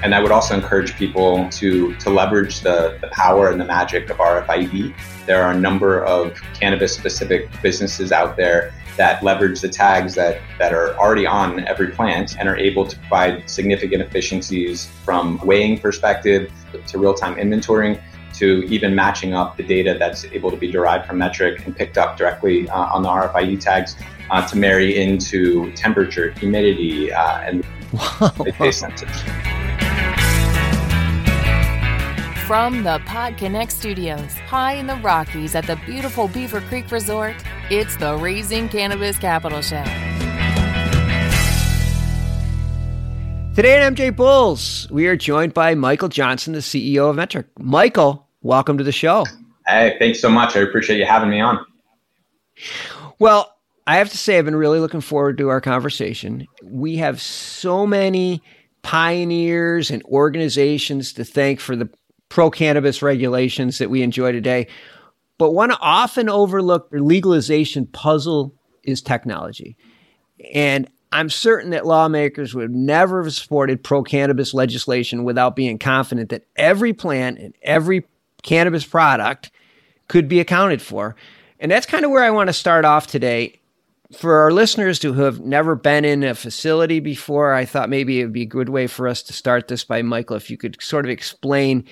And I would also encourage people to leverage the power and the magic of RFID. There are a number of cannabis-specific businesses out there that leverage the tags that are already on every plant and are able to provide significant efficiencies from weighing perspective to real-time inventorying to even matching up the data that's able to be derived from Metric and picked up directly on the RFID tags to marry into temperature, humidity, and the taste sensors. From the PodConnect studios, high in the Rockies at the beautiful Beaver Creek Resort, it's the Raising Cannabis Capital Show. Today at MJ Bulls, we are joined by Michael Johnson, the CEO of Metric. Michael, welcome to the show. Hey, thanks so much. I appreciate you having me on. Well, I have to say I've been really looking forward to our conversation. We have so many pioneers and organizations to thank for the pro-cannabis regulations that we enjoy today. But one often overlooked legalization puzzle is technology. And I'm certain that lawmakers would never have supported pro-cannabis legislation without being confident that every plant and every cannabis product could be accounted for. And that's kind of where I want to start off today. For our listeners who have never been in a facility before, I thought maybe it would be a good way for us to start this by Michael, if you could sort of explain,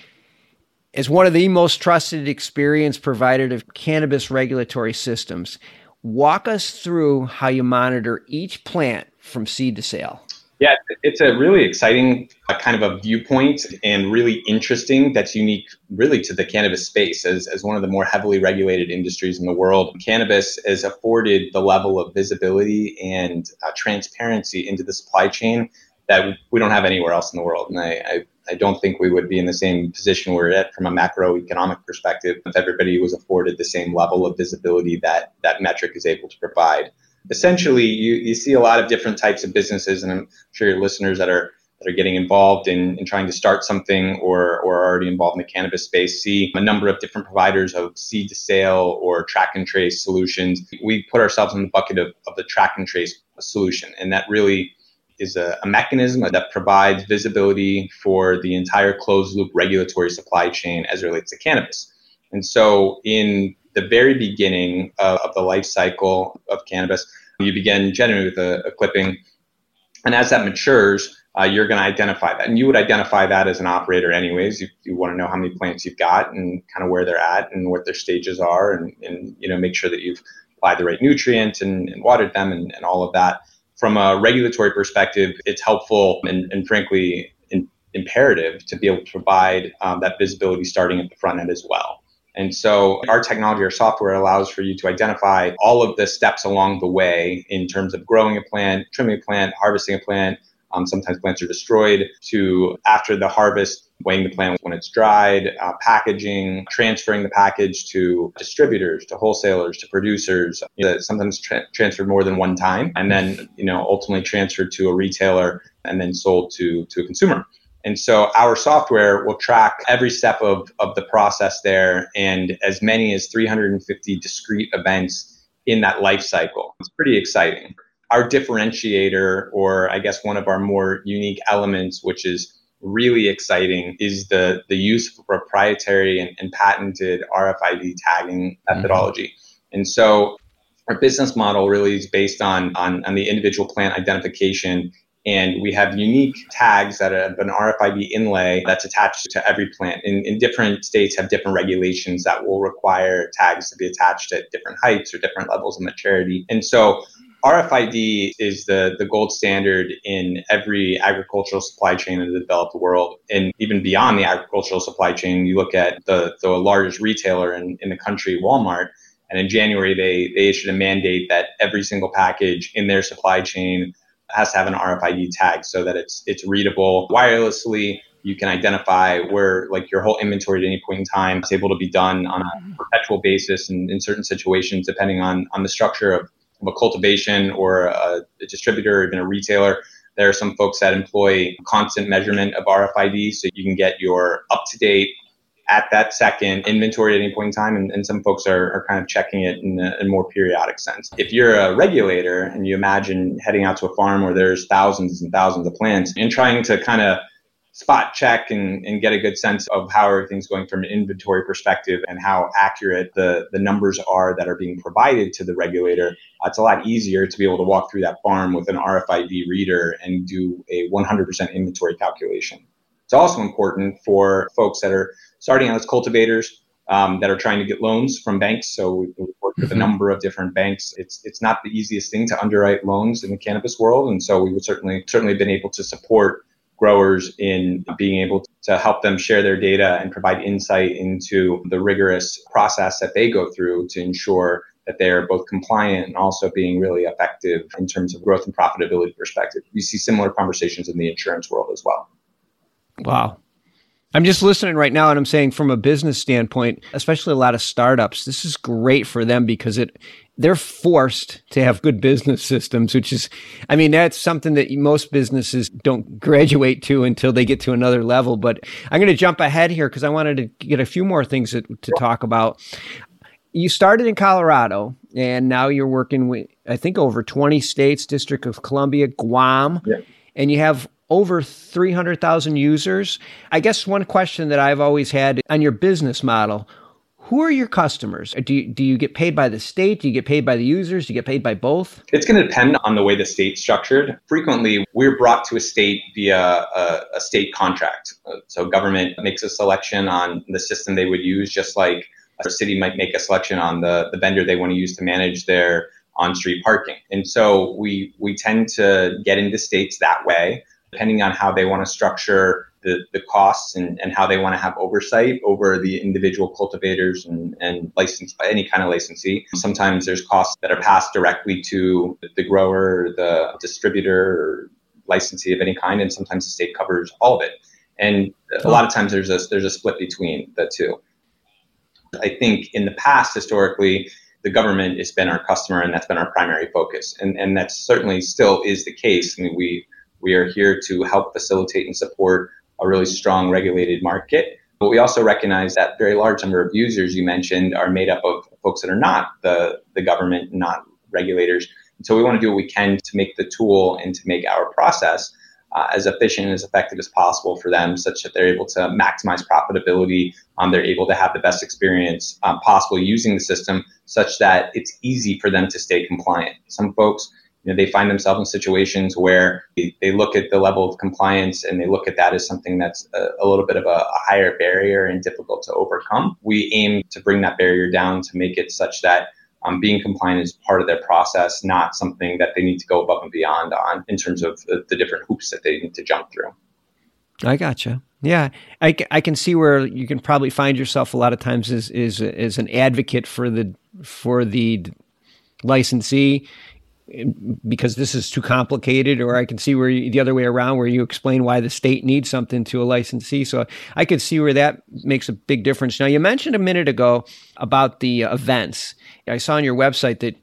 as one of the most trusted experience provider of cannabis regulatory systems, walk us through how you monitor each plant from seed to sale. Yeah, it's a really exciting kind of a viewpoint and really interesting that's unique really to the cannabis space as one of the more heavily regulated industries in the world. Cannabis is afforded the level of visibility and transparency into the supply chain that we don't have anywhere else in the world. And I don't think we would be in the same position we're at from a macroeconomic perspective if everybody was afforded the same level of visibility that Metric is able to provide. Essentially, you see a lot of different types of businesses, and I'm sure your listeners that are getting involved in trying to start something or are already involved in the cannabis space see a number of different providers of seed to sale or track and trace solutions. We put ourselves in the bucket of the track and trace solution, and that really is a mechanism that provides visibility for the entire closed-loop regulatory supply chain as it relates to cannabis. And so in the very beginning of the life cycle of cannabis, you begin generally with a clipping. And as that matures, you're going to identify that. And you would identify that as an operator anyways. You want to know how many plants you've got and kind of where they're at and what their stages are and you know, make sure that you've applied the right nutrients and watered them and all of that. From a regulatory perspective, it's helpful and frankly imperative to be able to provide that visibility starting at the front end as well. And so our technology or software allows for you to identify all of the steps along the way in terms of growing a plant, trimming a plant, harvesting a plant. Sometimes plants are destroyed, to after the harvest, weighing the plant when it's dried, packaging, transferring the package to distributors, to wholesalers, to producers, sometimes transferred more than one time, and then ultimately transferred to a retailer and then sold to a consumer. And so our software will track every step of the process there and as many as 350 discrete events in that life cycle. It's pretty exciting. Our differentiator, or I guess one of our more unique elements, which is really exciting, is the use of proprietary and patented RFID tagging methodology. Mm-hmm. And so our business model really is based on the individual plant identification. And we have unique tags that have an RFID inlay that's attached to every plant. In different states have different regulations that will require tags to be attached at different heights or different levels of maturity. And so RFID is the gold standard in every agricultural supply chain in the developed world. And even beyond the agricultural supply chain, you look at the largest retailer in the country, Walmart. And in January, they issued a mandate that every single package in their supply chain has to have an RFID tag so that it's readable wirelessly. You can identify where like your whole inventory at any point in time is able to be done on a perpetual basis and in certain situations, depending on the structure of a cultivation or a distributor or even a retailer. There are some folks that employ constant measurement of RFID so you can get your up-to-date at that second inventory at any point in time, and some folks are kind of checking it in a more periodic sense. If you're a regulator and you imagine heading out to a farm where there's thousands and thousands of plants and trying to kind of spot check and get a good sense of how everything's going from an inventory perspective and how accurate the numbers are that are being provided to the regulator, it's a lot easier to be able to walk through that farm with an RFID reader and do a 100% inventory calculation. It's also important for folks that are starting out as cultivators that are trying to get loans from banks. So we've worked with a number of different banks. It's not the easiest thing to underwrite loans in the cannabis world. And so we would certainly been able to support growers in being able to help them share their data and provide insight into the rigorous process that they go through to ensure that they are both compliant and also being really effective in terms of growth and profitability perspective. We see similar conversations in the insurance world as well. Wow. I'm just listening right now and I'm saying from a business standpoint, especially a lot of startups, this is great for them because they're forced to have good business systems, which is, I mean, that's something that most businesses don't graduate to until they get to another level. But I'm going to jump ahead here because I wanted to get a few more things to talk about. You started in Colorado and now you're working with, I think, over 20 states, District of Columbia, Guam, and you have over 300,000 users. I guess one question that I've always had on your business model, who are your customers? Do you get paid by the state? Do you get paid by the users? Do you get paid by both? It's going to depend on the way the state's structured. Frequently, we're brought to a state via a state contract. So government makes a selection on the system they would use, just like a city might make a selection on the vendor they want to use to manage their on-street parking. And so we tend to get into states that way, depending on how they want to structure the costs and how they want to have oversight over the individual cultivators and license, any kind of licensee. Sometimes there's costs that are passed directly to the grower, the distributor, or licensee of any kind, and sometimes the state covers all of it. And a lot of times there's a split between the two. I think in the past, historically, the government has been our customer, and that's been our primary focus. And that certainly still is the case. I mean, we are here to help facilitate and support a really strong regulated market. But we also recognize that very large number of users you mentioned are made up of folks that are not the government, not regulators. And so we want to do what we can to make the tool and to make our process as efficient and as effective as possible for them, such that they're able to maximize profitability. They're able to have the best experience possible using the system, such that it's easy for them to stay compliant. Some folks, you know, they find themselves in situations where they look at the level of compliance and they look at that as something that's a little bit of a higher barrier and difficult to overcome. We aim to bring that barrier down to make it such that being compliant is part of their process, not something that they need to go above and beyond on in terms of the different hoops that they need to jump through. I gotcha. Yeah, I can see where you can probably find yourself a lot of times is an advocate for the licensee, because this is too complicated, or I can see where the other way around, where you explain why the state needs something to a licensee. So I could see where that makes a big difference. Now, you mentioned a minute ago about the events. I saw on your website that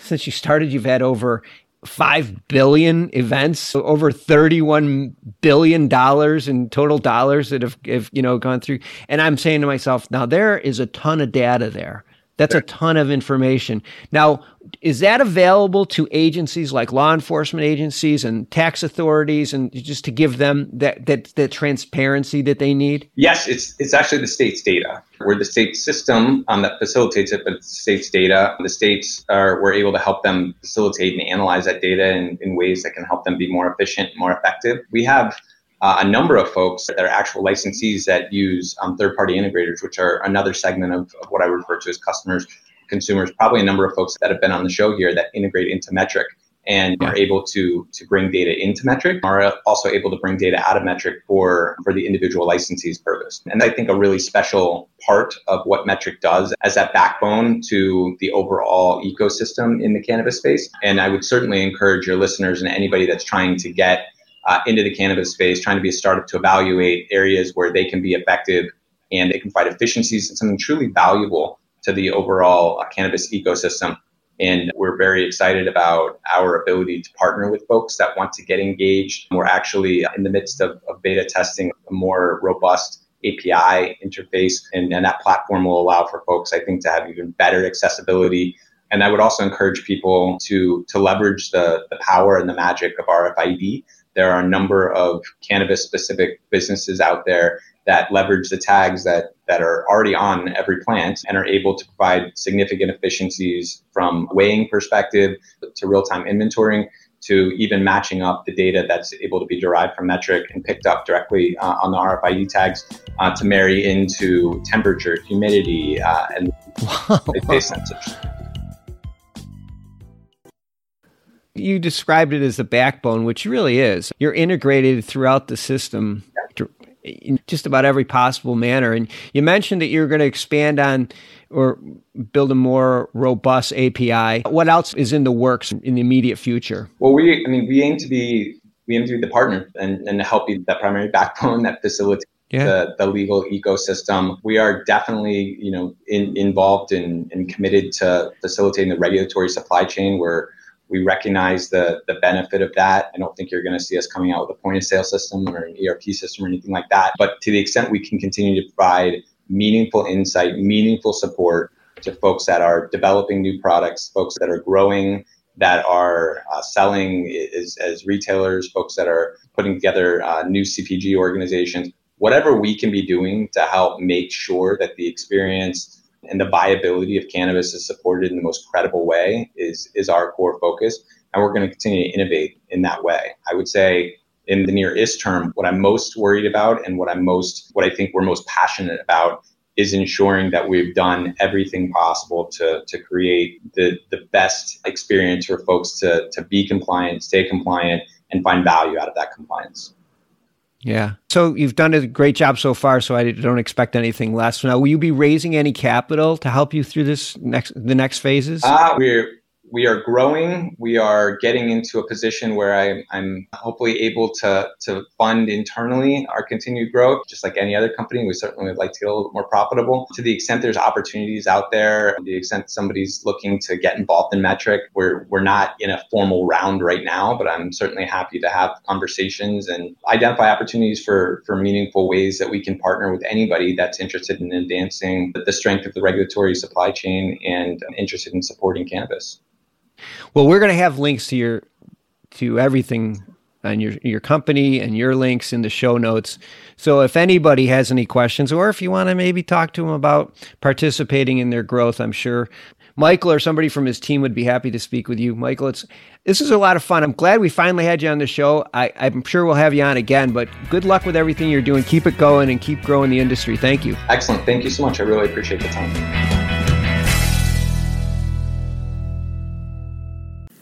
since you started, you've had over 5 billion events, over $31 billion in total dollars that have gone through. And I'm saying to myself, now there is a ton of data there. That's a ton of information. Now, is that available to agencies like law enforcement agencies and tax authorities, and just to give them that transparency that they need? Yes, it's actually the state's data. We're the state system that facilitates it, but it's the state's data. The states we're able to help them facilitate and analyze that data in ways that can help them be more efficient, more effective. We have a number of folks that are actual licensees that use third-party integrators, which are another segment of what I refer to as customers, consumers, probably a number of folks that have been on the show here that integrate into Metric and are able to bring data into Metric, are also able to bring data out of Metric for the individual licensee's purpose. And I think a really special part of what Metric does as that backbone to the overall ecosystem in the cannabis space. And I would certainly encourage your listeners and anybody that's trying to get into the cannabis space, trying to be a startup, to evaluate areas where they can be effective and they can provide efficiencies and something truly valuable to the overall cannabis ecosystem. And we're very excited about our ability to partner with folks that want to get engaged. We're actually in the midst of beta testing a more robust API interface, and that platform will allow for folks, I think, to have even better accessibility. And I would also encourage people to leverage the power and the magic of RFID There are a number of cannabis-specific businesses out there that leverage the tags that are already on every plant and are able to provide significant efficiencies from weighing perspective to real-time inventorying to even matching up the data that's able to be derived from Metric and picked up directly on the RFID tags to marry into temperature, humidity, and taste sensors. You described it as the backbone, which really is. You're integrated throughout the system in just about every possible manner. And you mentioned that you're going to expand on or build a more robust API. What else is in the works in the immediate future? Well, we aim to be the partner and to help be that primary backbone that facilitates the legal ecosystem. We are definitely involved and committed to facilitating the regulatory supply chain where we recognize the benefit of that. I don't think you're going to see us coming out with a point of sale system or an ERP system or anything like that. But to the extent we can continue to provide meaningful insight, meaningful support to folks that are developing new products, folks that are growing, that are selling as retailers, folks that are putting together new CPG organizations, whatever we can be doing to help make sure that the experience and the viability of cannabis is supported in the most credible way is our core focus. And we're going to continue to innovate in that way. I would say in the near-ist term, what I'm most worried about and what I think we're most passionate about is ensuring that we've done everything possible to create the best experience for folks to be compliant, stay compliant, and find value out of that compliance. Yeah. So you've done a great job so far, so I don't expect anything less. Now, will you be raising any capital to help you through the next phases? We are growing. We are getting into a position where I'm hopefully able to fund internally our continued growth. Just like any other company, we certainly would like to get a little bit more profitable. To the extent there's opportunities out there, to the extent somebody's looking to get involved in Metric, we're not in a formal round right now, but I'm certainly happy to have conversations and identify opportunities for meaningful ways that we can partner with anybody that's interested in advancing the strength of the regulatory supply chain and interested in supporting cannabis. Well, we're going to have links to everything and your company and your links in the show notes. So if anybody has any questions, or if you want to maybe talk to them about participating in their growth, I'm sure Michael or somebody from his team would be happy to speak with you. Michael, this is a lot of fun. I'm glad we finally had you on the show. I'm sure we'll have you on again, but good luck with everything you're doing. Keep it going and keep growing the industry. Thank you. Excellent. Thank you so much. I really appreciate the time.